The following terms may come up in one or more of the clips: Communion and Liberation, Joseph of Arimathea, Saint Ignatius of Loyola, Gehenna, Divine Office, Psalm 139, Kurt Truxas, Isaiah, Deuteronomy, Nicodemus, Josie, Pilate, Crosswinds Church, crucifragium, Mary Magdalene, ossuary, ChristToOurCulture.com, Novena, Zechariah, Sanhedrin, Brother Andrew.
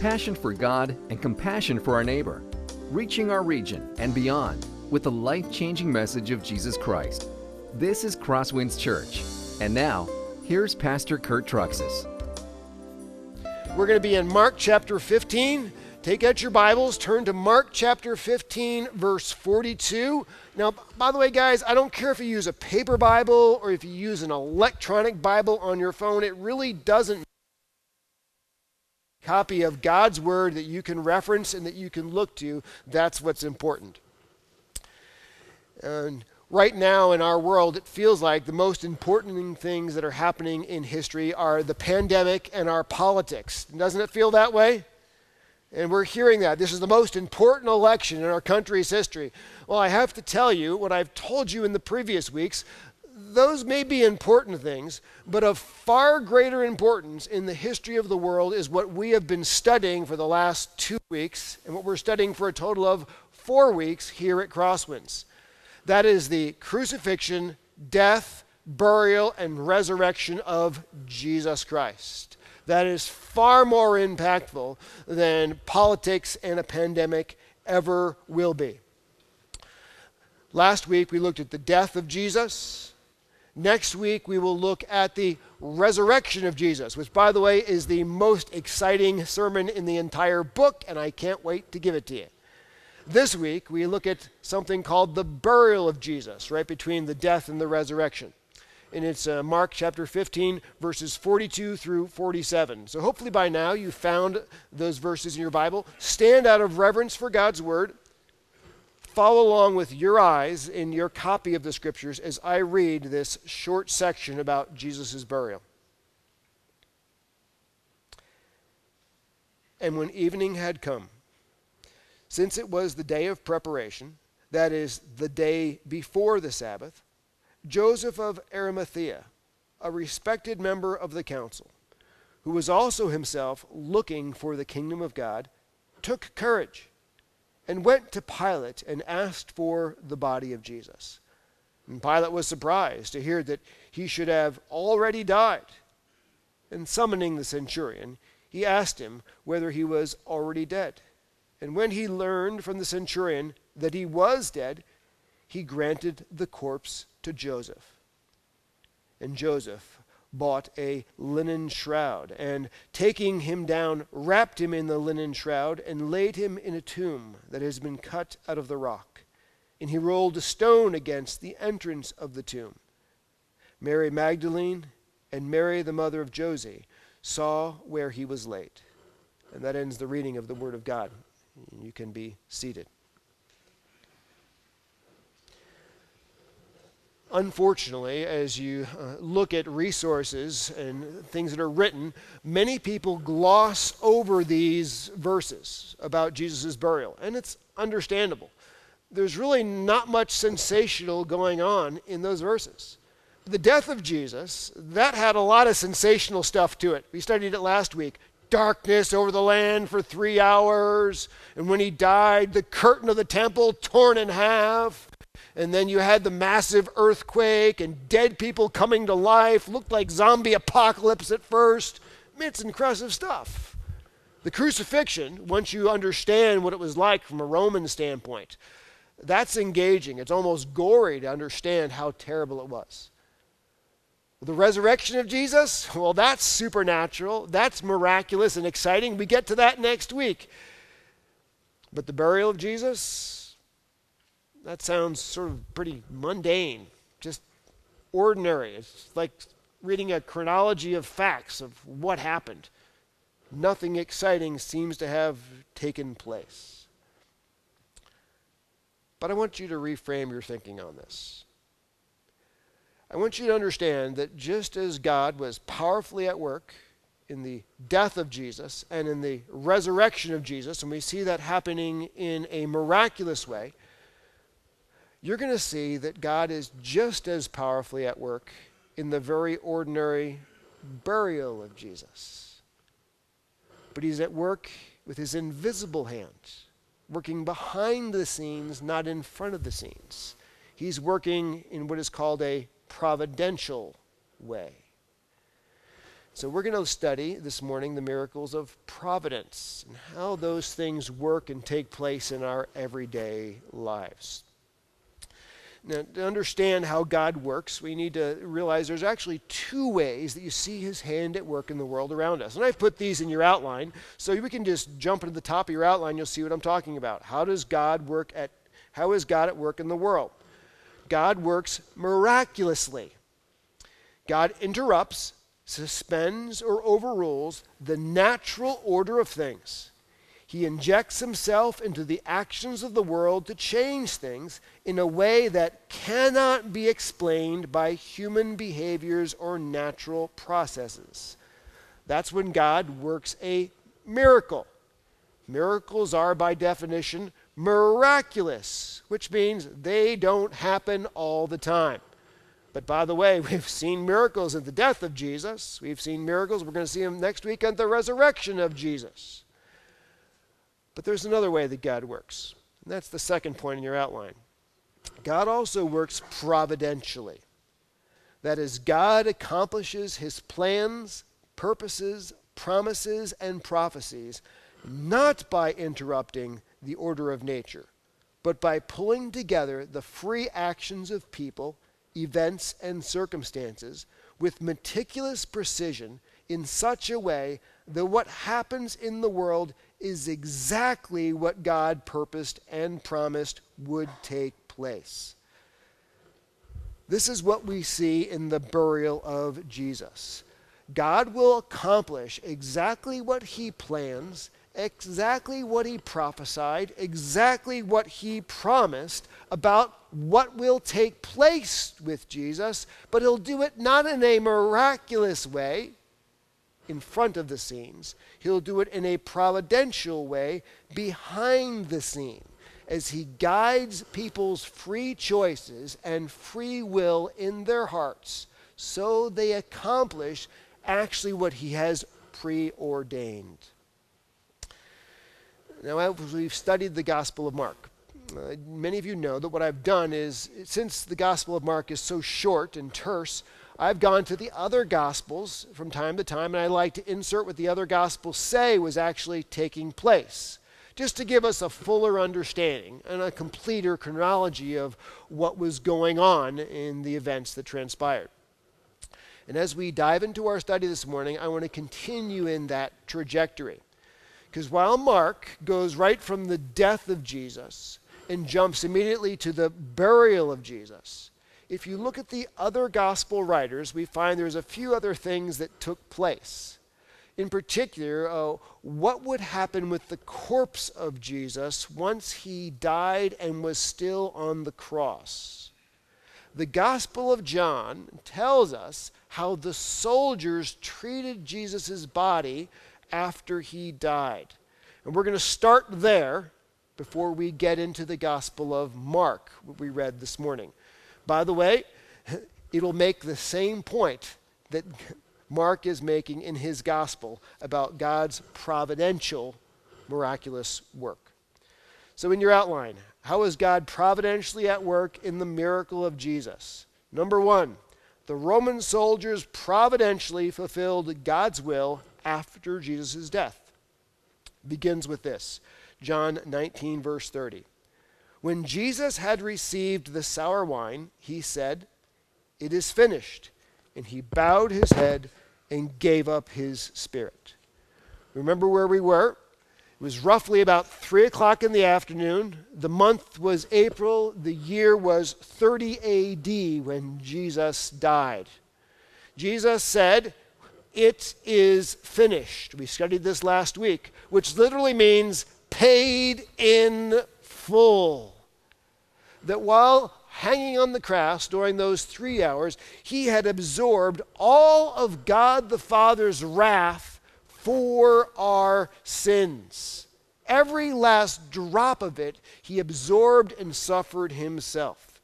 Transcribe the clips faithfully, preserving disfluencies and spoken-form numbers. passion for God and compassion for our neighbor, reaching our region and beyond with the life-changing message of Jesus Christ. This is Crosswinds Church. And now, here's Pastor Kurt Truxas. We're going to be in Mark chapter fifteen. Take out your Bibles, turn to Mark chapter fifteen, verse forty-two. Now, by the way, guys, I don't care if you use a paper Bible or if you use an electronic Bible on your phone. It really doesn't matter. Copy of God's Word that you can reference and that you can look to, that's what's important. And right now in our world, it feels like the most important things that are happening in history are the pandemic and our politics. Doesn't it feel that way? And we're hearing that. This is the most important election in our country's history. Well, I have to tell you what I've told you in the previous weeks. Those may be important things, but of far greater importance in the history of the world is what we have been studying for the last two weeks and what we're studying for a total of four weeks here at Crosswinds. That is the crucifixion, death, burial, and resurrection of Jesus Christ. That is far more impactful than politics and a pandemic ever will be. Last week, we looked at the death of Jesus. Next week, we will look at the resurrection of Jesus, which, by the way, is the most exciting sermon in the entire book, and I can't wait to give it to you. This week, we look at something called the burial of Jesus, right between the death and the resurrection. And it's uh, Mark chapter fifteen, verses forty-two through forty-seven. So hopefully by now you found those verses in your Bible. Stand out of reverence for God's Word. Follow along with your eyes in your copy of the Scriptures as I read this short section about Jesus' burial. And when evening had come, since it was the day of preparation, that is, the day before the Sabbath, Joseph of Arimathea, a respected member of the council, who was also himself looking for the kingdom of God, took courage and went to Pilate and asked for the body of Jesus. And Pilate was surprised to hear that he should have already died. And summoning the centurion, he asked him whether he was already dead. And when he learned from the centurion that he was dead, he granted the corpse to Joseph. And Joseph bought a linen shroud, and taking him down, wrapped him in the linen shroud, and laid him in a tomb that has been cut out of the rock. And he rolled a stone against the entrance of the tomb. Mary Magdalene and Mary, the mother of Josie, saw where he was laid. And that ends the reading of the Word of God. You can be seated. Unfortunately, as you uh, look at resources and things that are written, many people gloss over these verses about Jesus' burial, and it's understandable. There's really not much sensational going on in those verses. The death of Jesus, that had a lot of sensational stuff to it. We studied it last week. Darkness over the land for three hours, and when he died, the curtain of the temple torn in half. And then you had the massive earthquake and dead people coming to life. Looked like zombie apocalypse at first. I mean, it's impressive stuff. The crucifixion, once you understand what it was like from a Roman standpoint, that's engaging. It's almost gory to understand how terrible it was. The resurrection of Jesus, well, that's supernatural. That's miraculous and exciting. We get to that next week. But the burial of Jesus, that sounds sort of pretty mundane, just ordinary. It's like reading a chronology of facts of what happened. Nothing exciting seems to have taken place. But I want you to reframe your thinking on this. I want you to understand that just as God was powerfully at work in the death of Jesus and in the resurrection of Jesus, and we see that happening in a miraculous way, you're going to see that God is just as powerfully at work in the very ordinary burial of Jesus. But he's at work with his invisible hand, working behind the scenes, not in front of the scenes. He's working in what is called a providential way. So we're going to study this morning the miracles of providence and how those things work and take place in our everyday lives. Now, to understand how God works, we need to realize there's actually two ways that you see his hand at work in the world around us. And I've put these in your outline, so we can just jump into the top of your outline, you'll see what I'm talking about. How does God work at, how is God at work in the world? God works miraculously. God interrupts, suspends or overrules the natural order of things. He injects himself into the actions of the world to change things in a way that cannot be explained by human behaviors or natural processes. That's when God works a miracle. Miracles are, by definition, miraculous, which means they don't happen all the time. But by the way, we've seen miracles at the death of Jesus. We've seen miracles. We're going to see them next week at the resurrection of Jesus. But there's another way that God works. And that's the second point in your outline. God also works providentially. That is, God accomplishes his plans, purposes, promises, and prophecies, not by interrupting the order of nature, but by pulling together the free actions of people, events, and circumstances with meticulous precision in such a way that what happens in the world is exactly what God purposed and promised would take place. This is what we see in the burial of Jesus. God will accomplish exactly what he plans, exactly what he prophesied, exactly what he promised about what will take place with Jesus, but he'll do it not in a miraculous way in front of the scenes. He'll do it in a providential way behind the scene as he guides people's free choices and free will in their hearts so they accomplish actually what he has preordained. Now, as we've studied the Gospel of Mark, uh, many of you know that what I've done is, since the Gospel of Mark is so short and terse, I've gone to the other Gospels from time to time, and I like to insert what the other Gospels say was actually taking place, just to give us a fuller understanding and a completer chronology of what was going on in the events that transpired. And as we dive into our study this morning, I want to continue in that trajectory. Because while Mark goes right from the death of Jesus and jumps immediately to the burial of Jesus, if you look at the other gospel writers, we find there's a few other things that took place. In particular, uh, what would happen with the corpse of Jesus once he died and was still on the cross? The Gospel of John tells us how the soldiers treated Jesus' body after he died. And we're going to start there before we get into the Gospel of Mark, what we read this morning. By the way, it'll make the same point that Mark is making in his Gospel about God's providential, miraculous work. So in your outline, how is God providentially at work in the miracle of Jesus? Number one, the Roman soldiers providentially fulfilled God's will after Jesus' death. It begins with this, John nineteen, verse thirty. When Jesus had received the sour wine, he said, "It is finished." And he bowed his head and gave up his spirit. Remember where we were? It was roughly about three o'clock in the afternoon. The month was April. The year was thirty A D when Jesus died. Jesus said, "It is finished." We studied this last week, which literally means paid in full. That while hanging on the cross during those three hours, he had absorbed all of God the Father's wrath for our sins. Every last drop of it, he absorbed and suffered himself.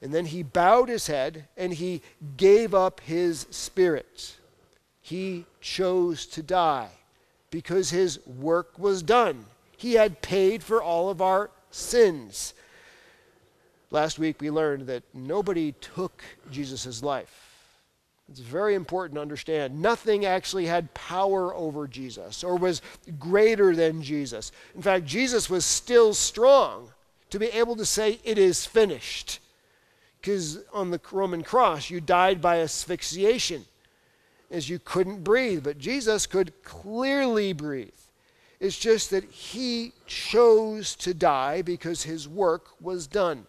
And then he bowed his head and he gave up his spirit. He chose to die because his work was done. He had paid for all of our sins. Last week we learned that nobody took Jesus' life. It's very important to understand. Nothing actually had power over Jesus or was greater than Jesus. In fact, Jesus was still strong to be able to say, it is finished. Because on the Roman cross, you died by asphyxiation as you couldn't breathe. But Jesus could clearly breathe. It's just that he chose to die because his work was done.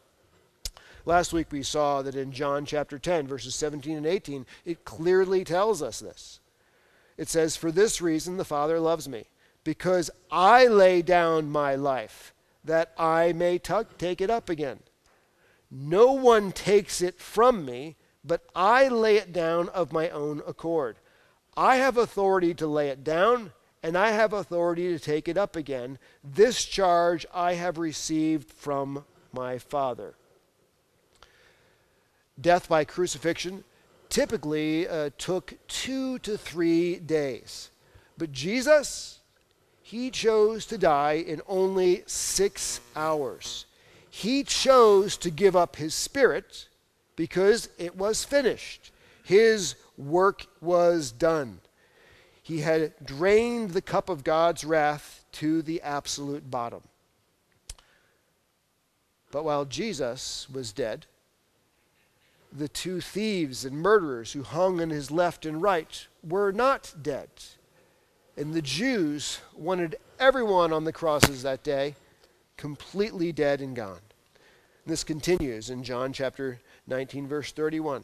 Last week we saw that in John chapter ten, verses seventeen and eighteen, it clearly tells us this. It says, "For this reason the Father loves me, because I lay down my life, that I may tuck, take it up again. No one takes it from me, but I lay it down of my own accord. I have authority to lay it down, and I have authority to take it up again. This charge I have received from my Father." Death by crucifixion typically uh, took two to three days. But Jesus, he chose to die in only six hours. He chose to give up his spirit because it was finished. His work was done. He had drained the cup of God's wrath to the absolute bottom. But while Jesus was dead, the two thieves and murderers who hung on his left and right were not dead. And the Jews wanted everyone on the crosses that day completely dead and gone. And this continues in John chapter nineteen, verse thirty-one.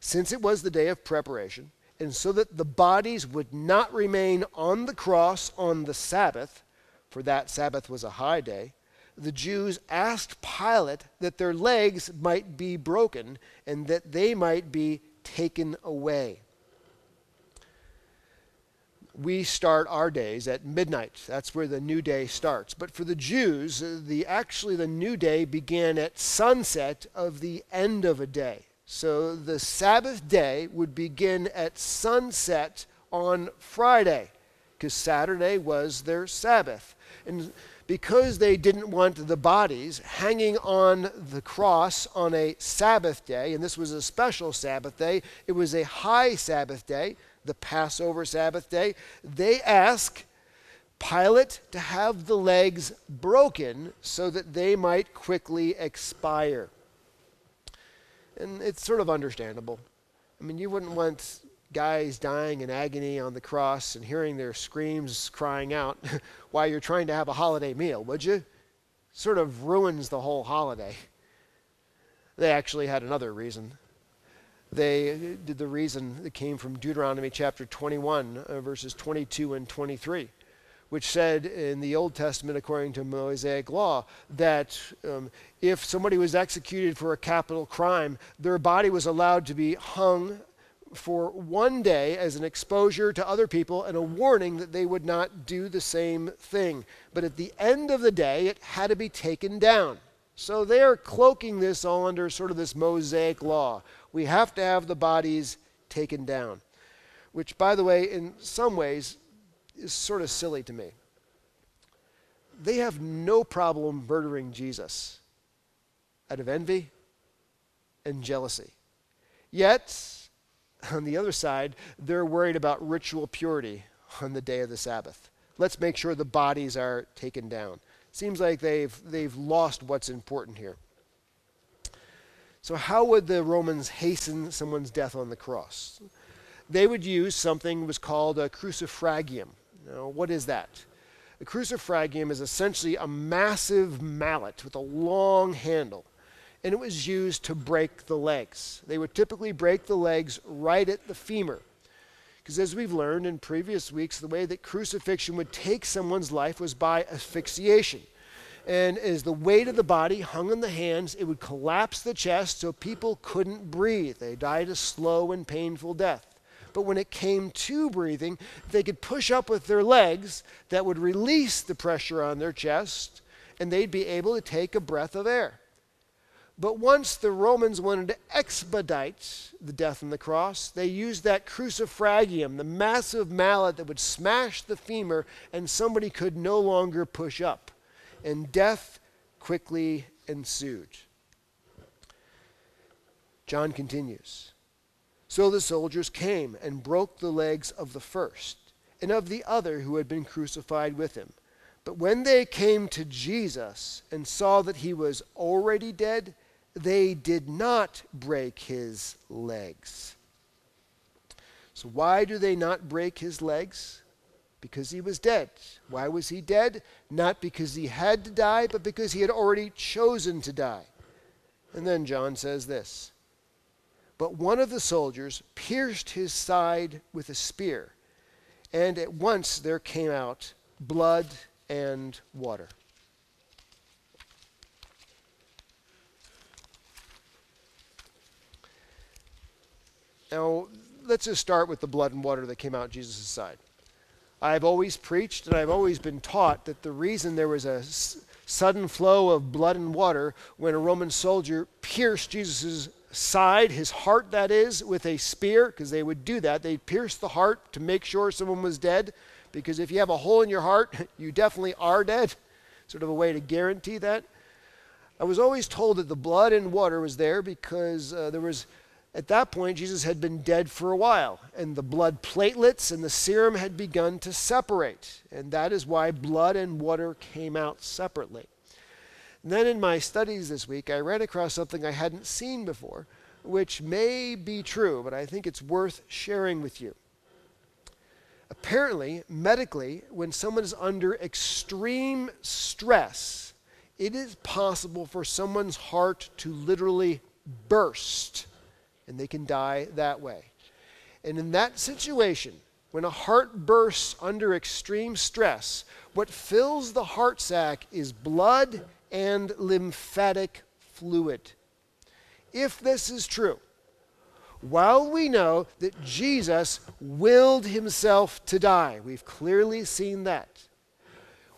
"Since it was the day of preparation, and so that the bodies would not remain on the cross on the Sabbath, for that Sabbath was a high day, the Jews asked Pilate that their legs might be broken and that they might be taken away." We start our days at midnight. That's where the new day starts. But for the Jews, the actually the new day began at sunset of the end of a day. So the Sabbath day would begin at sunset on Friday, because Saturday was their Sabbath. And because they didn't want the bodies hanging on the cross on a Sabbath day, and this was a special Sabbath day, it was a high Sabbath day, the Passover Sabbath day, they asked Pilate to have the legs broken so that they might quickly expire. And it's sort of understandable. I mean, you wouldn't want guys dying in agony on the cross and hearing their screams crying out while you're trying to have a holiday meal, would you? Sort of ruins the whole holiday. They actually had another reason. They did the reason that came from Deuteronomy chapter twenty-one, uh, verses twenty-two and twenty-three, which said in the Old Testament, according to Mosaic law, that um, if somebody was executed for a capital crime, their body was allowed to be hung for one day as an exposure to other people and a warning that they would not do the same thing. But at the end of the day, it had to be taken down. So they are cloaking this all under sort of this Mosaic law. We have to have the bodies taken down, which, by the way, in some ways is sort of silly to me. They have no problem murdering Jesus out of envy and jealousy. Yet, on the other side, they're worried about ritual purity on the day of the Sabbath. Let's make sure the bodies are taken down. Seems like they've, they've lost what's important here. So how would the Romans hasten someone's death on the cross? They would use something that was called a crucifragium. Now, what is that? A crucifragium is essentially a massive mallet with a long handle. And it was used to break the legs. They would typically break the legs right at the femur. Because as we've learned in previous weeks, the way that crucifixion would take someone's life was by asphyxiation. And as the weight of the body hung on the hands, it would collapse the chest so people couldn't breathe. They died a slow and painful death. But when it came to breathing, they could push up with their legs that would release the pressure on their chest, and they'd be able to take a breath of air. But once the Romans wanted to expedite the death on the cross, they used that crucifragium, the massive mallet that would smash the femur, and somebody could no longer push up. And death quickly ensued. John continues. So the soldiers came and broke the legs of the first and of the other who had been crucified with him. But when they came to Jesus and saw that he was already dead, they did not break his legs. So why do they not break his legs? Because he was dead. Why was he dead? Not because he had to die, but because he had already chosen to die. And then John says this. But one of the soldiers pierced his side with a spear, and at once there came out blood and water. Now, let's just start with the blood and water that came out Jesus' side. I've always preached and I've always been taught that the reason there was a s- sudden flow of blood and water when a Roman soldier pierced Jesus' side, his heart that is, with a spear, because they would do that. They pierced the heart to make sure someone was dead, because if you have a hole in your heart, you definitely are dead. Sort of a way to guarantee that. I was always told that the blood and water was there because uh, there was, at that point, Jesus had been dead for a while, and the blood platelets and the serum had begun to separate, and that is why blood and water came out separately. And then in my studies this week, I ran across something I hadn't seen before, which may be true, but I think it's worth sharing with you. Apparently, medically, when someone is under extreme stress, it is possible for someone's heart to literally burst, and they can die that way. And in that situation, when a heart bursts under extreme stress, what fills the heart sac is blood and lymphatic fluid. If this is true, while we know that Jesus willed himself to die, we've clearly seen that.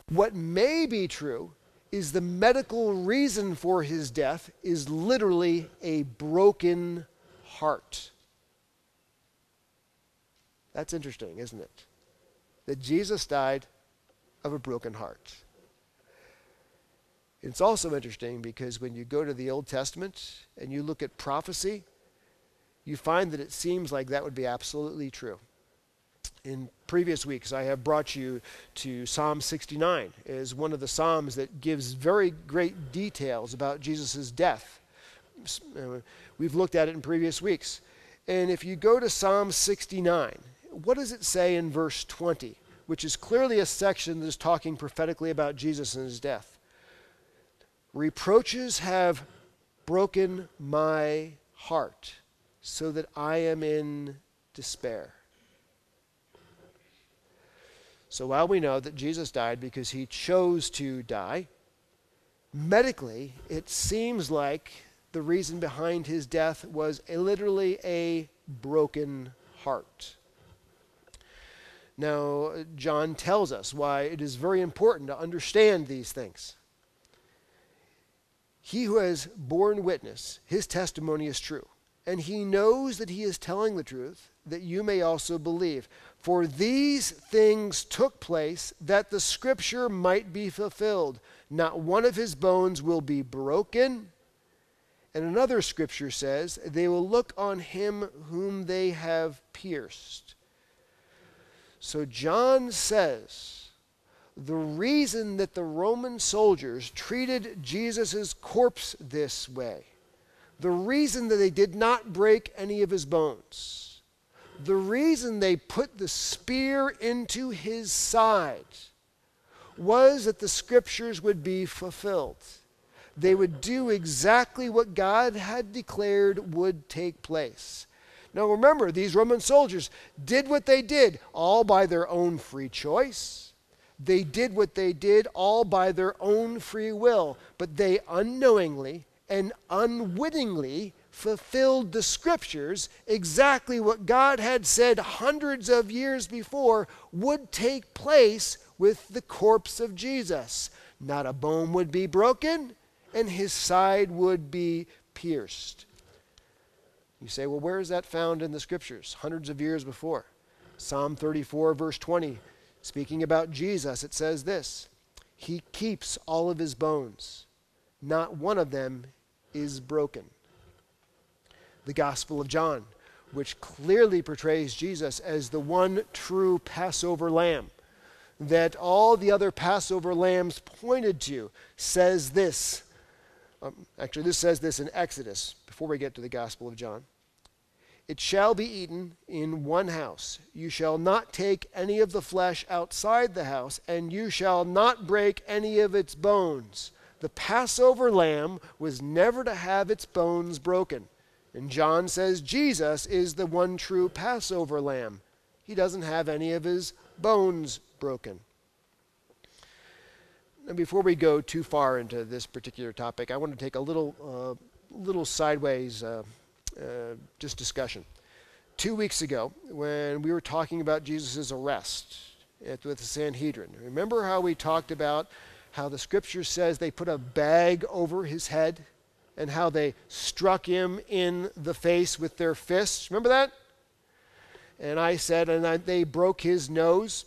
What may be true is the medical reason for his death is literally a broken heart. That's interesting, isn't it? That Jesus died of a broken heart. It's also interesting because when you go to the Old Testament and you look at prophecy, you find that it seems like that would be absolutely true. In previous weeks, I have brought you to Psalm sixty-nine. It is one of the Psalms that gives very great details about Jesus' death. We've looked at it in previous weeks. And if you go to Psalm sixty-nine, what does it say in verse twenty, which is clearly a section that is talking prophetically about Jesus and his death? Reproaches have broken my heart, so that I am in despair. So while we know that Jesus died because he chose to die, medically it seems like the reason behind his death was a, literally a broken heart. Now, John tells us why it is very important to understand these things. He who has borne witness, his testimony is true. And he knows that he is telling the truth, that you may also believe. For these things took place, that the scripture might be fulfilled. Not one of his bones will be broken. And another scripture says, they will look on him whom they have pierced. So John says, the reason that the Roman soldiers treated Jesus' corpse this way, the reason that they did not break any of his bones, the reason they put the spear into his side, was that the scriptures would be fulfilled. They would do exactly what God had declared would take place. Now remember, these Roman soldiers did what they did all by their own free choice. They did what they did all by their own free will, but they unknowingly and unwittingly fulfilled the scriptures, exactly what God had said hundreds of years before would take place with the corpse of Jesus. Not a bone would be broken, and his side would be pierced. You say, well, where is that found in the scriptures hundreds of years before? Psalm thirty-four, verse twenty, speaking about Jesus, it says this, he keeps all of his bones. Not one of them is broken. The Gospel of John, which clearly portrays Jesus as the one true Passover lamb that all the other Passover lambs pointed to, says this. Um, actually, this says this in Exodus, before we get to the Gospel of John. It shall be eaten in one house. You shall not take any of the flesh outside the house, and you shall not break any of its bones. The Passover lamb was never to have its bones broken. And John says Jesus is the one true Passover lamb. He doesn't have any of his bones broken. Now, before we go too far into this particular topic, I want to take a little, uh, little sideways uh, uh, just discussion. Two weeks ago, when we were talking about Jesus' arrest at, with the Sanhedrin, remember how we talked about how the Scripture says they put a bag over his head and how they struck him in the face with their fists? Remember that? And I said, and I, they broke his nose.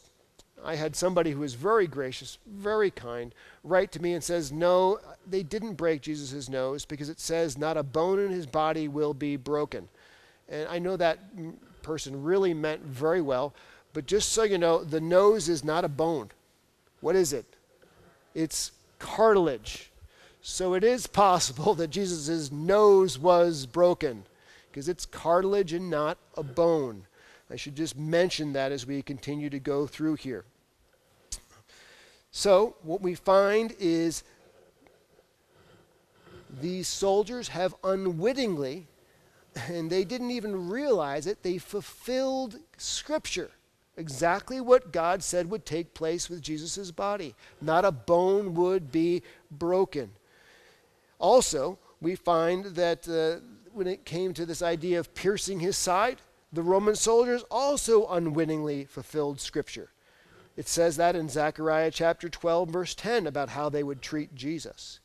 I had somebody who was very gracious, very kind, write to me and says, no, they didn't break Jesus' nose because it says not a bone in his body will be broken. And I know that person really meant very well, but just so you know, the nose is not a bone. What is it? It's cartilage. So it is possible that Jesus' nose was broken because it's cartilage and not a bone. I should just mention that as we continue to go through here. So what we find is these soldiers have unwittingly, and they didn't even realize it, they fulfilled Scripture, exactly what God said would take place with Jesus' body. Not a bone would be broken. Also, we find that uh, when it came to this idea of piercing his side, the Roman soldiers also unwittingly fulfilled Scripture. It says that in Zechariah chapter twelve, verse ten, about how they would treat Jesus.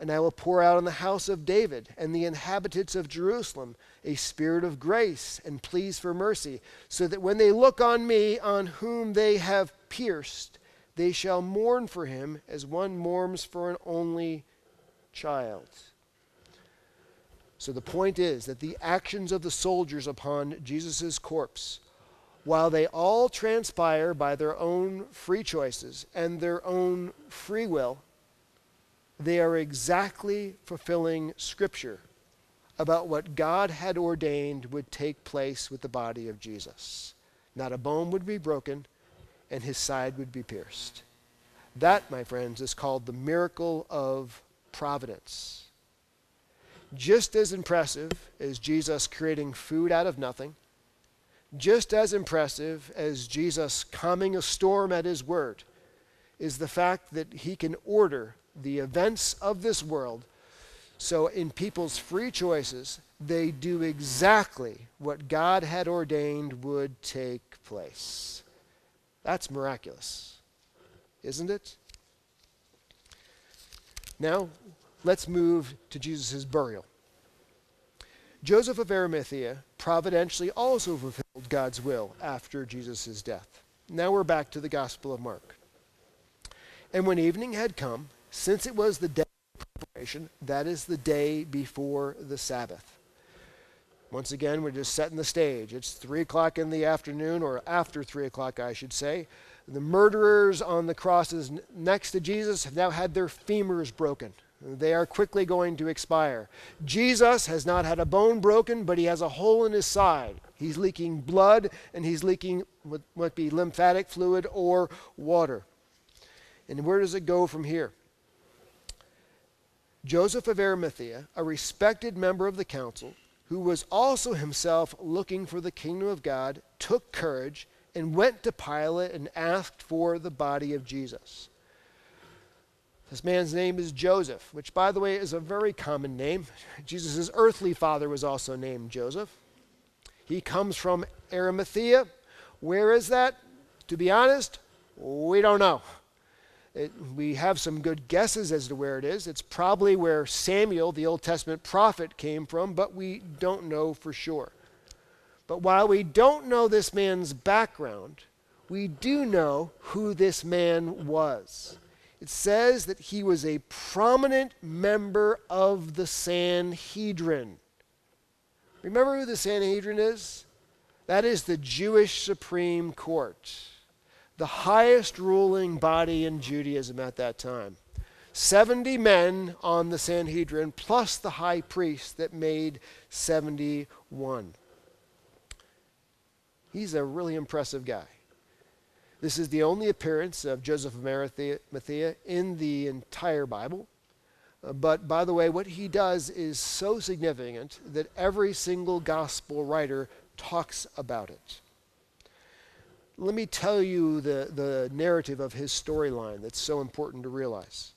And I will pour out on the house of David and the inhabitants of Jerusalem a spirit of grace and pleas for mercy, so that when they look on me, on whom they have pierced, they shall mourn for him as one mourns for an only child. So the point is that the actions of the soldiers upon Jesus' corpse, while they all transpire by their own free choices and their own free will, they are exactly fulfilling Scripture about what God had ordained would take place with the body of Jesus. Not a bone would be broken, and his side would be pierced. That, my friends, is called the miracle of providence. Just as impressive as Jesus creating food out of nothing, just as impressive as Jesus calming a storm at his word, is the fact that he can order the events of this world so in people's free choices, they do exactly what God had ordained would take place. That's miraculous, isn't it? Now, let's move to Jesus' burial. Joseph of Arimathea providentially also fulfilled God's will after Jesus' death. Now we're back to the Gospel of Mark. And when evening had come, since it was the day of preparation, that is the day before the Sabbath. Once again, we're just setting the stage. It's three o'clock in the afternoon, or after three o'clock, I should say. The murderers on the crosses next to Jesus have now had their femurs broken. They are quickly going to expire. Jesus has not had a bone broken, but he has a hole in his side. He's leaking blood, and he's leaking what might be lymphatic fluid or water. And where does it go from here? Joseph of Arimathea, a respected member of the council, who was also himself looking for the kingdom of God, took courage and went to Pilate and asked for the body of Jesus. This man's name is Joseph, which, by the way, is a very common name. Jesus' earthly father was also named Joseph. He comes from Arimathea. Where is that? To be honest, we don't know. It, we have some good guesses as to where it is. It's probably where Samuel, the Old Testament prophet, came from, but we don't know for sure. But while we don't know this man's background, we do know who this man was. It says that he was a prominent member of the Sanhedrin. Remember who the Sanhedrin is? That is the Jewish Supreme Court, the highest ruling body in Judaism at that time. seventy men on the Sanhedrin, plus the high priest that made seventy-one. He's a really impressive guy. This is the only appearance of Joseph of Arimathea in the entire Bible. Uh, but by the way, what he does is so significant that every single gospel writer talks about it. Let me tell you the, the narrative of his storyline that's so important to realize.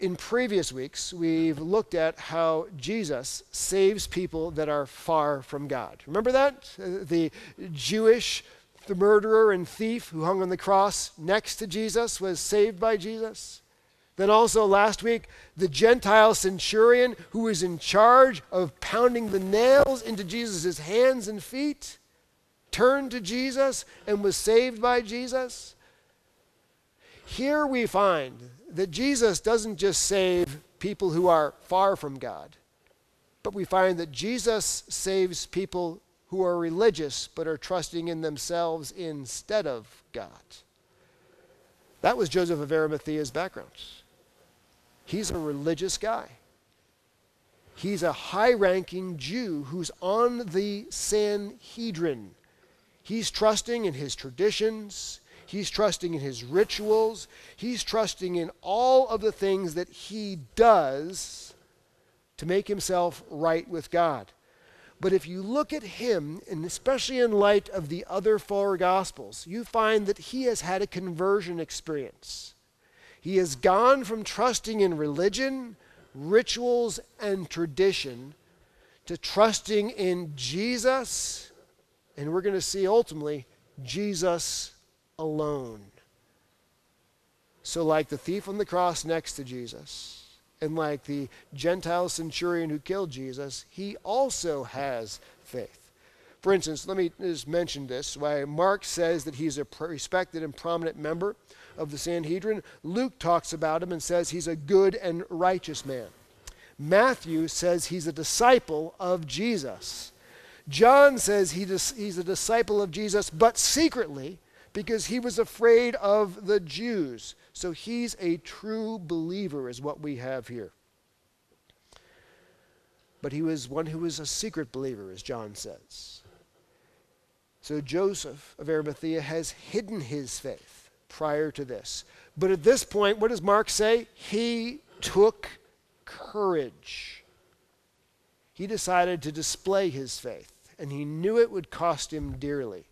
In previous weeks, we've looked at how Jesus saves people that are far from God. Remember that? The Jewish the murderer and thief who hung on the cross next to Jesus was saved by Jesus. Then also last week, the Gentile centurion who was in charge of pounding the nails into Jesus' hands and feet turned to Jesus and was saved by Jesus. Here we find that Jesus doesn't just save people who are far from God, but we find that Jesus saves people who are religious but are trusting in themselves instead of God. That was Joseph of Arimathea's background. He's a religious guy. He's a high-ranking Jew who's on the Sanhedrin. He's trusting in his traditions. He's trusting in his rituals. He's trusting in all of the things that he does to make himself right with God. But if you look at him, and especially in light of the other four Gospels, you find that he has had a conversion experience. He has gone from trusting in religion, rituals, and tradition to trusting in Jesus, and we're going to see ultimately Jesus alone. So like the thief on the cross next to Jesus, and like the Gentile centurion who killed Jesus, he also has faith. For instance, let me just mention this. Why Mark says that he's a respected and prominent member of the Sanhedrin. Luke talks about him and says he's a good and righteous man. Matthew says he's a disciple of Jesus. John says he dis- he's a disciple of Jesus, but secretly, because he was afraid of the Jews. So he's a true believer is what we have here. But he was one who was a secret believer, as John says. So Joseph of Arimathea has hidden his faith prior to this. But at this point, what does Mark say? He took courage. He decided to display his faith, and he knew it would cost him dearly.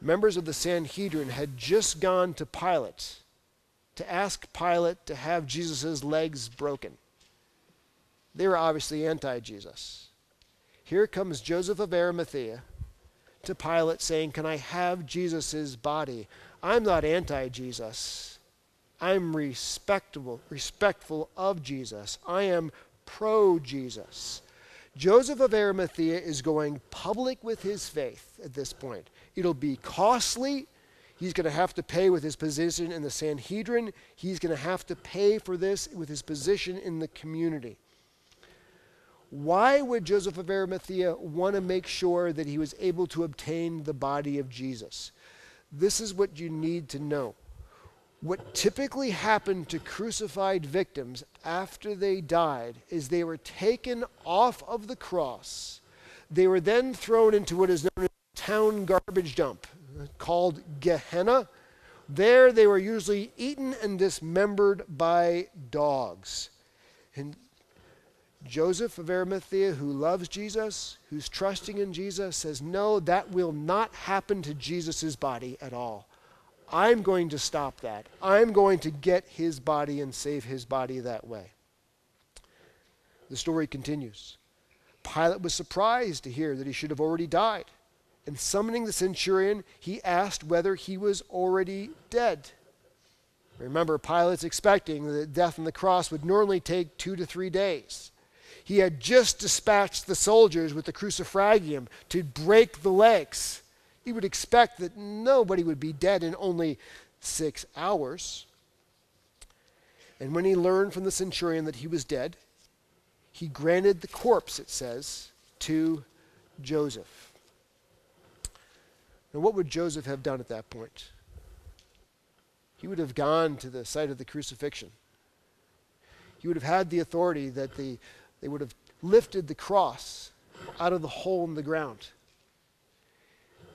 Members of the Sanhedrin had just gone to Pilate to ask Pilate to have Jesus' legs broken. They were obviously anti-Jesus. Here comes Joseph of Arimathea to Pilate saying, "Can I have Jesus' body? I'm not anti-Jesus. I'm respectable, respectful of Jesus. I am pro-Jesus." Joseph of Arimathea is going public with his faith at this point. It'll be costly. He's going to have to pay with his position in the Sanhedrin. He's going to have to pay for this with his position in the community. Why would Joseph of Arimathea want to make sure that he was able to obtain the body of Jesus? This is what you need to know. What typically happened to crucified victims after they died is they were taken off of the cross. They were then thrown into what is known as a town garbage dump called Gehenna. There they were usually eaten and dismembered by dogs. And Joseph of Arimathea, who loves Jesus, who's trusting in Jesus, says, "No, that will not happen to Jesus' body at all. I'm going to stop that. I'm going to get his body and save his body that way." The story continues. Pilate was surprised to hear that he should have already died. And summoning the centurion, he asked whether he was already dead. Remember, Pilate's expecting that death on the cross would normally take two to three days. He had just dispatched the soldiers with the crucifragium to break the legs. He would expect that nobody would be dead in only six hours. And when he learned from the centurion that he was dead, he granted the corpse, it says, to Joseph. Now, what would Joseph have done at that point? He would have gone to the site of the crucifixion. He would have had the authority that the, they would have lifted the cross out of the hole in the ground.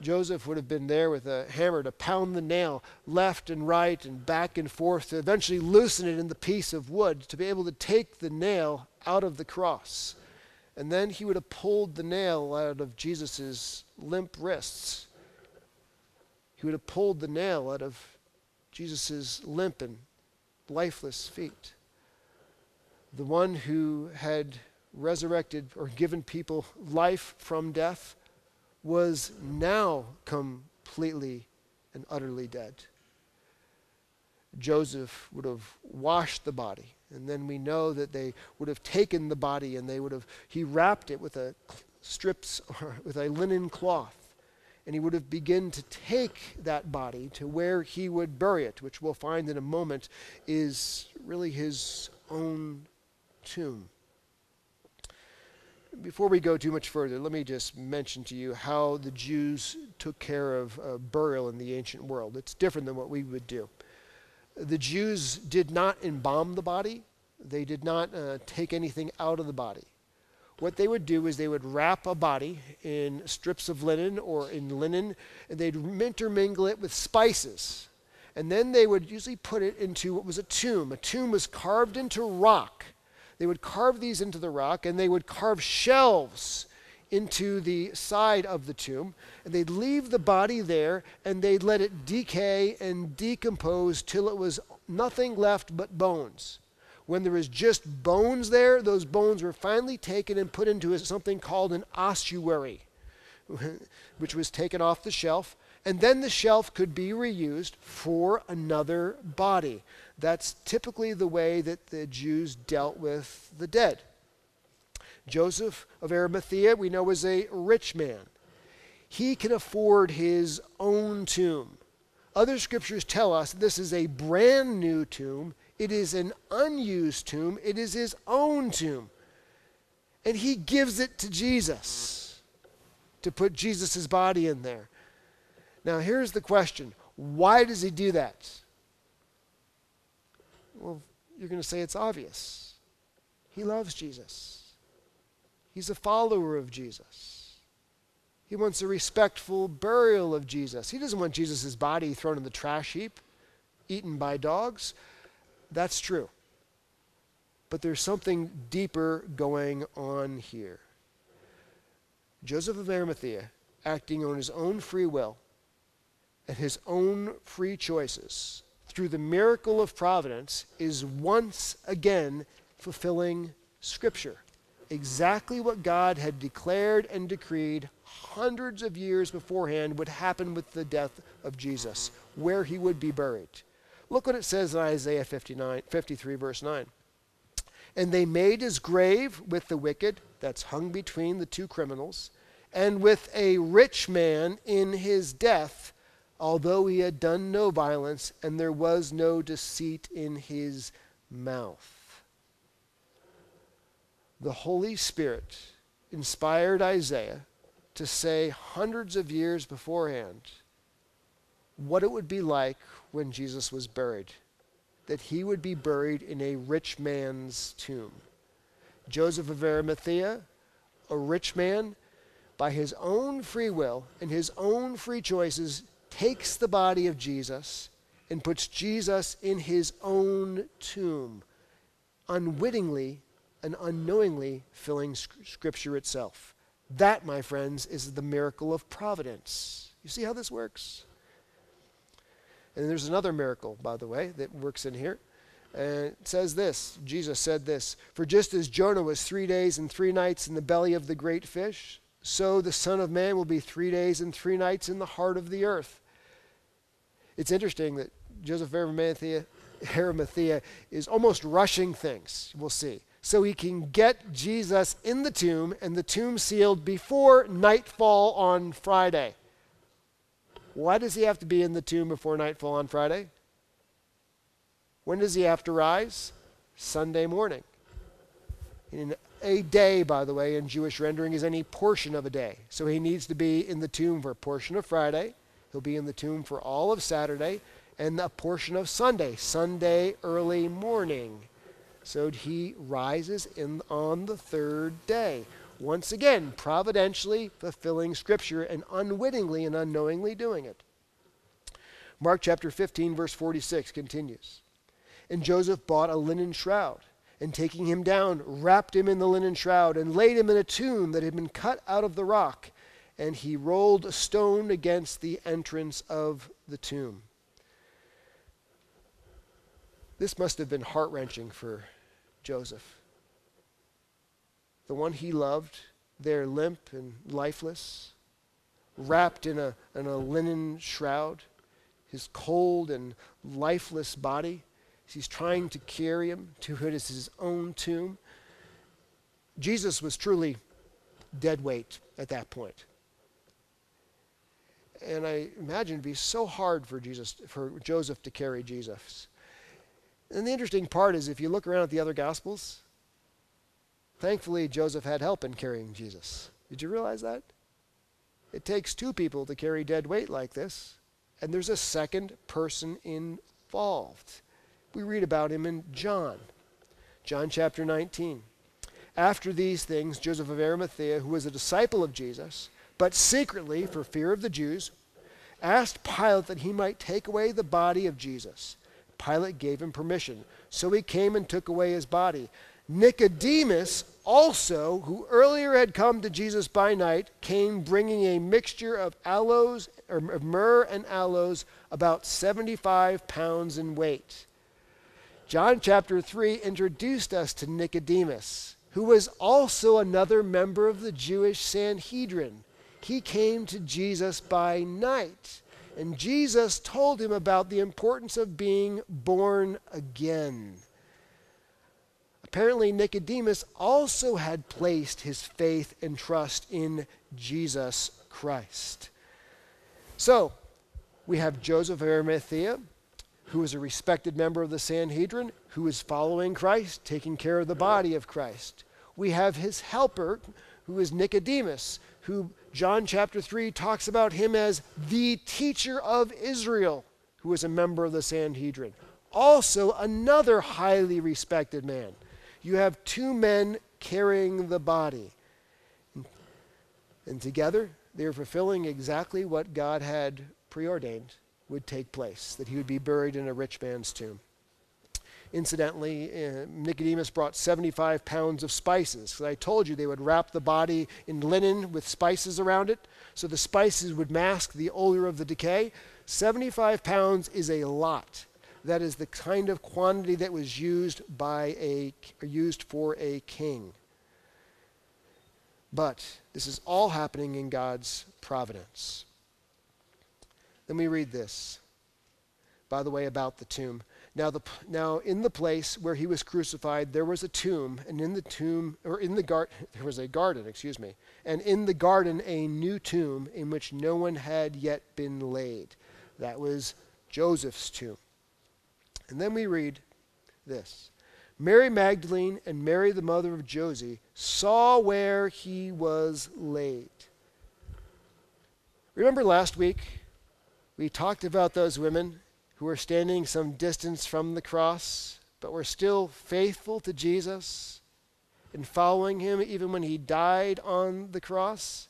Joseph would have been there with a hammer to pound the nail left and right and back and forth to eventually loosen it in the piece of wood to be able to take the nail out of the cross. And then he would have pulled the nail out of Jesus' limp wrists. He would have pulled the nail out of Jesus' limp and lifeless feet. The one who had resurrected or given people life from death was now completely and utterly dead. Joseph would have washed the body, and then we know that they would have taken the body and they would have, he wrapped it with a strips or with a linen cloth, and he would have begun to take that body to where he would bury it, which we'll find in a moment is really his own tomb. Before we go too much further, let me just mention to you how the Jews took care of uh, burial in the ancient world. It's different than what we would do. The Jews did not embalm the body. They did not uh, take anything out of the body. What they would do is they would wrap a body in strips of linen or in linen, and they'd intermingle it with spices. And then they would usually put it into what was a tomb. A tomb was carved into rock. They would carve these into the rock, and they would carve shelves into the side of the tomb, and they'd leave the body there, and they'd let it decay and decompose till it was nothing left but bones. When there was just bones there, those bones were finally taken and put into something called an ossuary, which was taken off the shelf, and then the shelf could be reused for another body. That's typically the way that the Jews dealt with the dead. Joseph of Arimathea, we know, was a rich man. He can afford his own tomb. Other scriptures tell us this is a brand new tomb. It is an unused tomb. It is his own tomb. And he gives it to Jesus to put Jesus' body in there. Now, here's the question. Why does he do that? Well, you're going to say it's obvious. He loves Jesus. He's a follower of Jesus. He wants a respectful burial of Jesus. He doesn't want Jesus' body thrown in the trash heap, eaten by dogs. That's true. But there's something deeper going on here. Joseph of Arimathea, acting on his own free will and his own free choices, through the miracle of providence, is once again fulfilling Scripture. Exactly what God had declared and decreed hundreds of years beforehand would happen with the death of Jesus, where he would be buried. Look what it says in Isaiah fifty-nine, fifty-three, verse nine. And they made his grave with the wicked, that's hung between the two criminals, and with a rich man in his death, although he had done no violence, and there was no deceit in his mouth. The Holy Spirit inspired Isaiah to say hundreds of years beforehand what it would be like when Jesus was buried, that he would be buried in a rich man's tomb. Joseph of Arimathea, a rich man, by his own free will and his own free choices, takes the body of Jesus and puts Jesus in his own tomb, unwittingly and unknowingly filling Scripture itself. That, my friends, is the miracle of providence. You see how this works? And there's another miracle, by the way, that works in here. And it says this, Jesus said this, for just as Jonah was three days and three nights in the belly of the great fish, so the Son of Man will be three days and three nights in the heart of the earth. It's interesting that Joseph of Arimathea, Arimathea is almost rushing things, we'll see, so he can get Jesus in the tomb and the tomb sealed before nightfall on Friday. Why does he have to be in the tomb before nightfall on Friday? When does he have to rise? Sunday morning. In a day, by the way, in Jewish rendering is any portion of a day. So he needs to be in the tomb for a portion of Friday. He'll be in the tomb for all of Saturday and a portion of Sunday, Sunday early morning. So he rises in, on the third day. Once again, providentially fulfilling Scripture and unwittingly and unknowingly doing it. Mark chapter fifteen, verse forty-six continues. And Joseph bought a linen shroud, and taking him down, wrapped him in the linen shroud, and laid him in a tomb that had been cut out of the rock. And he rolled a stone against the entrance of the tomb. This must have been heart-wrenching for Joseph. The one he loved, there limp and lifeless, wrapped in a, in a linen shroud, his cold and lifeless body. He's trying to carry him to his own tomb. Jesus was truly dead weight at that point. And I imagine it'd be so hard for Jesus, for Joseph to carry Jesus. And the interesting part is if you look around at the other Gospels, thankfully, Joseph had help in carrying Jesus. Did you realize that? It takes two people to carry dead weight like this, and there's a second person involved. We read about him in John. John chapter nineteen. After these things, Joseph of Arimathea, who was a disciple of Jesus, but secretly, for fear of the Jews, asked Pilate that he might take away the body of Jesus. Pilate gave him permission, so he came and took away his body. Nicodemus also, who earlier had come to Jesus by night, came bringing a mixture of aloes, or myrrh and aloes, about seventy-five pounds in weight. John chapter three introduced us to Nicodemus, who was also another member of the Jewish Sanhedrin. He came to Jesus by night, and Jesus told him about the importance of being born again. Apparently, Nicodemus also had placed his faith and trust in Jesus Christ. So, we have Joseph of Arimathea, who is a respected member of the Sanhedrin, who is following Christ, taking care of the body of Christ. We have his helper, who is Nicodemus, who John chapter three talks about him as the teacher of Israel, who is a member of the Sanhedrin. Also another highly respected man. You have two men carrying the body. And together, they're fulfilling exactly what God had preordained would take place, that he would be buried in a rich man's tomb. Incidentally, uh, Nicodemus brought seventy-five pounds of spices. So I told you they would wrap the body in linen with spices around it, so the spices would mask the odor of the decay. seventy-five pounds is a lot. That is the kind of quantity that was used by a or used for a king. But this is all happening in God's providence. Then we read this, by the way, about the tomb. Now, the, now in the place where he was crucified, there was a tomb, and in the tomb, or in the garden, there was a garden, excuse me, and in the garden a new tomb in which no one had yet been laid. That was Joseph's tomb. And then we read this. Mary Magdalene and Mary, the mother of Josie, saw where he was laid. Remember last week, we talked about those women who were standing some distance from the cross, but were still faithful to Jesus and following him even when he died on the cross?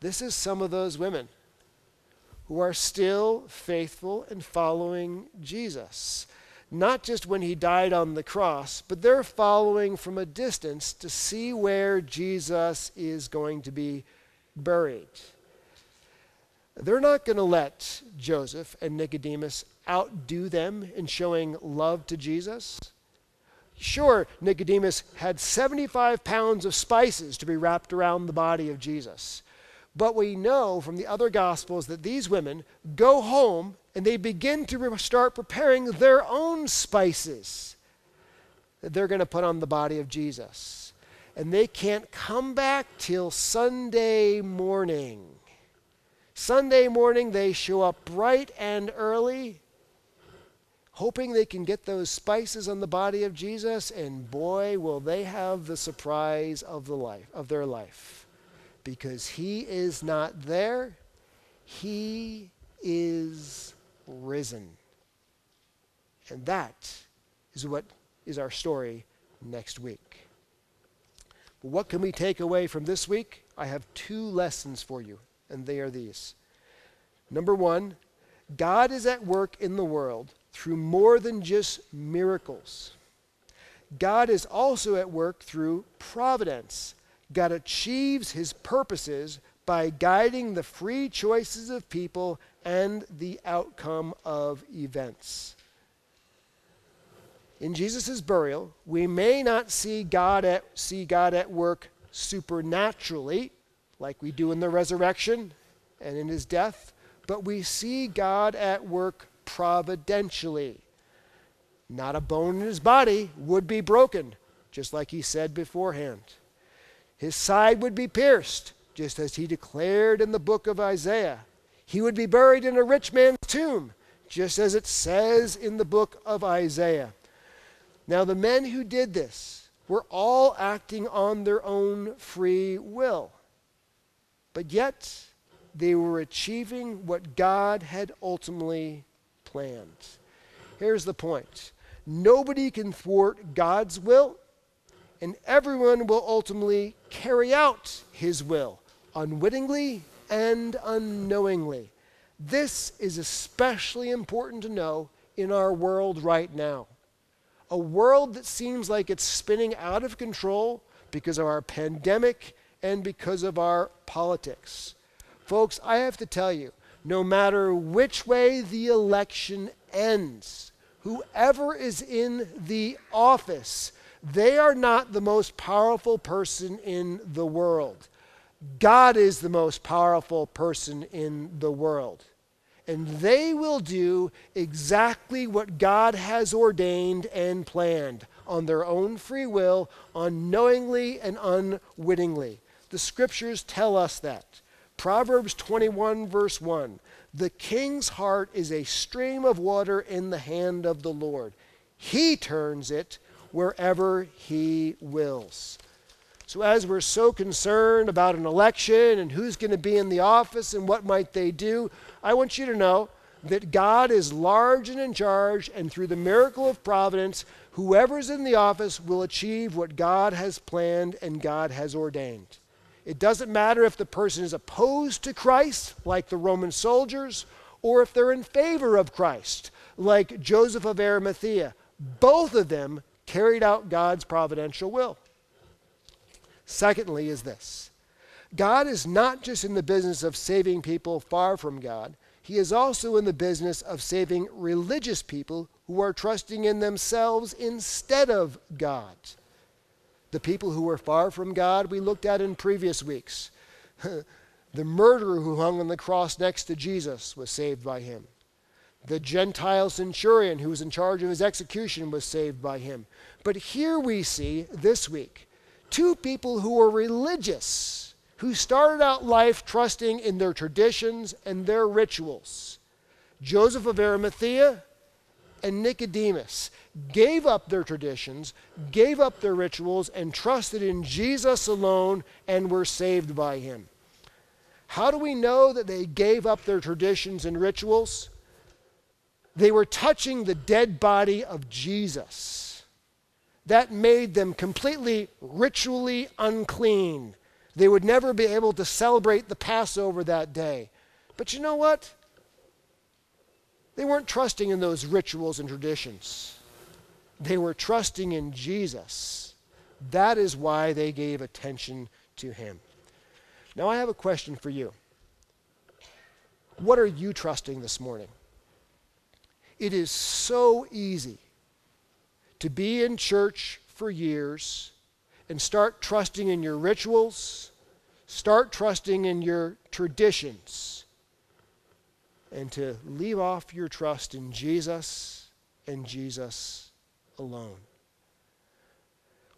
This is some of those women who are still faithful and following Jesus. Not just when he died on the cross, but they're following from a distance to see where Jesus is going to be buried. They're not going to let Joseph and Nicodemus outdo them in showing love to Jesus. Sure, Nicodemus had seventy-five pounds of spices to be wrapped around the body of Jesus. But we know from the other Gospels that these women go home and they begin to re- start preparing their own spices that they're going to put on the body of Jesus. And they can't come back till Sunday morning. Sunday morning, they show up bright and early, hoping they can get those spices on the body of Jesus, and boy, will they have the surprise of the life of their life. Because he is not there, he is risen. And that is what is our story next week. But what can we take away from this week? I have two lessons for you, and they are these. Number one, God is at work in the world through more than just miracles. God is also at work through providence. God achieves his purposes by guiding the free choices of people and the outcome of events. In Jesus' burial, we may not see God at, see God at work supernaturally, like we do in the resurrection and in his death, but we see God at work providentially. Not a bone in his body would be broken, just like he said beforehand. His side would be pierced, just as he declared in the book of Isaiah. He would be buried in a rich man's tomb, just as it says in the book of Isaiah. Now, the men who did this were all acting on their own free will, but yet they were achieving what God had ultimately planned. Here's the point. Nobody can thwart God's will, and everyone will ultimately carry out his will, unwittingly and unknowingly. This is especially important to know in our world right now. A world that seems like it's spinning out of control because of our pandemic and because of our politics. Folks, I have to tell you, no matter which way the election ends, whoever is in the office, they are not the most powerful person in the world. God is the most powerful person in the world. And they will do exactly what God has ordained and planned on their own free will, unknowingly and unwittingly. The scriptures tell us that. Proverbs twenty-one, verse one, the king's heart is a stream of water in the hand of the Lord. He turns it wherever he wills. So as we're so concerned about an election and who's going to be in the office and what might they do, I want you to know that God is large and in charge, and through the miracle of providence, whoever's in the office will achieve what God has planned and God has ordained. It doesn't matter if the person is opposed to Christ, like the Roman soldiers, or if they're in favor of Christ, like Joseph of Arimathea. Both of them carried out God's providential will. Secondly is this. God is not just in the business of saving people far from God. He is also in the business of saving religious people who are trusting in themselves instead of God. The people who were far from God we looked at in previous weeks. The murderer who hung on the cross next to Jesus was saved by him. The Gentile centurion who was in charge of his execution was saved by him. But here we see this week two people who were religious, who started out life trusting in their traditions and their rituals. Joseph of Arimathea and Nicodemus gave up their traditions, gave up their rituals, and trusted in Jesus alone and were saved by him. How do we know that they gave up their traditions and rituals? They were touching the dead body of Jesus. That made them completely ritually unclean. They would never be able to celebrate the Passover that day. But you know what? They weren't trusting in those rituals and traditions. They were trusting in Jesus. That is why they gave attention to him. Now I have a question for you. What are you trusting this morning? It is so easy to be in church for years and start trusting in your rituals, start trusting in your traditions, and to leave off your trust in Jesus and Jesus alone.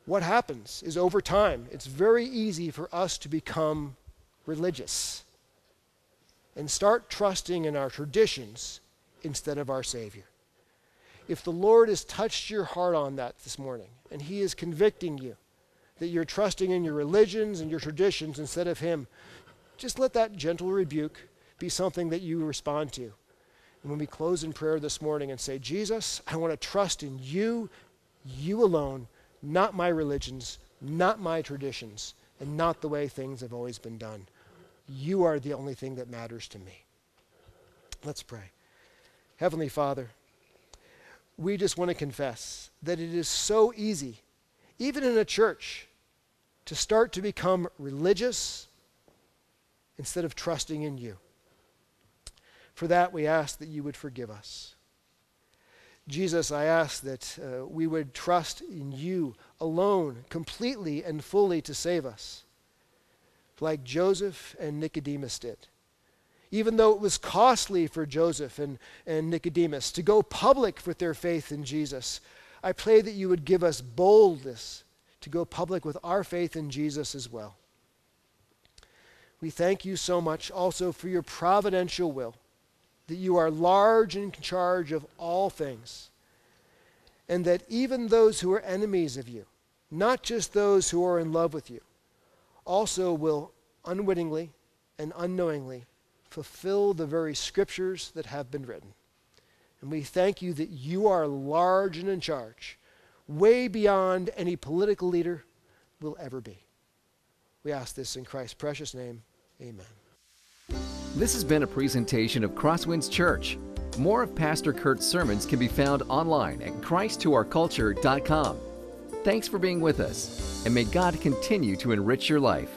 What happens is over time, it's very easy for us to become religious and start trusting in our traditions instead of our Savior. if the Lord has touched your heart on that this morning, and he is convicting you that you're trusting in your religions and your traditions instead of him, just let that gentle rebuke be something that you respond to. And when we close in prayer this morning and say, Jesus, I want to trust in you, you alone, not my religions, not my traditions, and not the way things have always been done. You are the only thing that matters to me. Let's pray. Heavenly Father, we just want to confess that it is so easy, even in a church, to start to become religious instead of trusting in you. For that, we ask that you would forgive us. Jesus, I ask that uh, we would trust in you alone, completely and fully to save us, like Joseph and Nicodemus did. Even though it was costly for Joseph and, and Nicodemus to go public with their faith in Jesus, I pray that you would give us boldness to go public with our faith in Jesus as well. We thank you so much also for your providential will, that you are large and in charge of all things, and that even those who are enemies of you, not just those who are in love with you, also will unwittingly and unknowingly fulfill the very scriptures that have been written. And we thank you that you are large and in charge, way beyond any political leader will ever be. We ask this in Christ's precious name. Amen. This has been a presentation of Crosswinds Church. More of Pastor Kurt's sermons can be found online at Christ To Our Culture dot com. Thanks for being with us, and may God continue to enrich your life.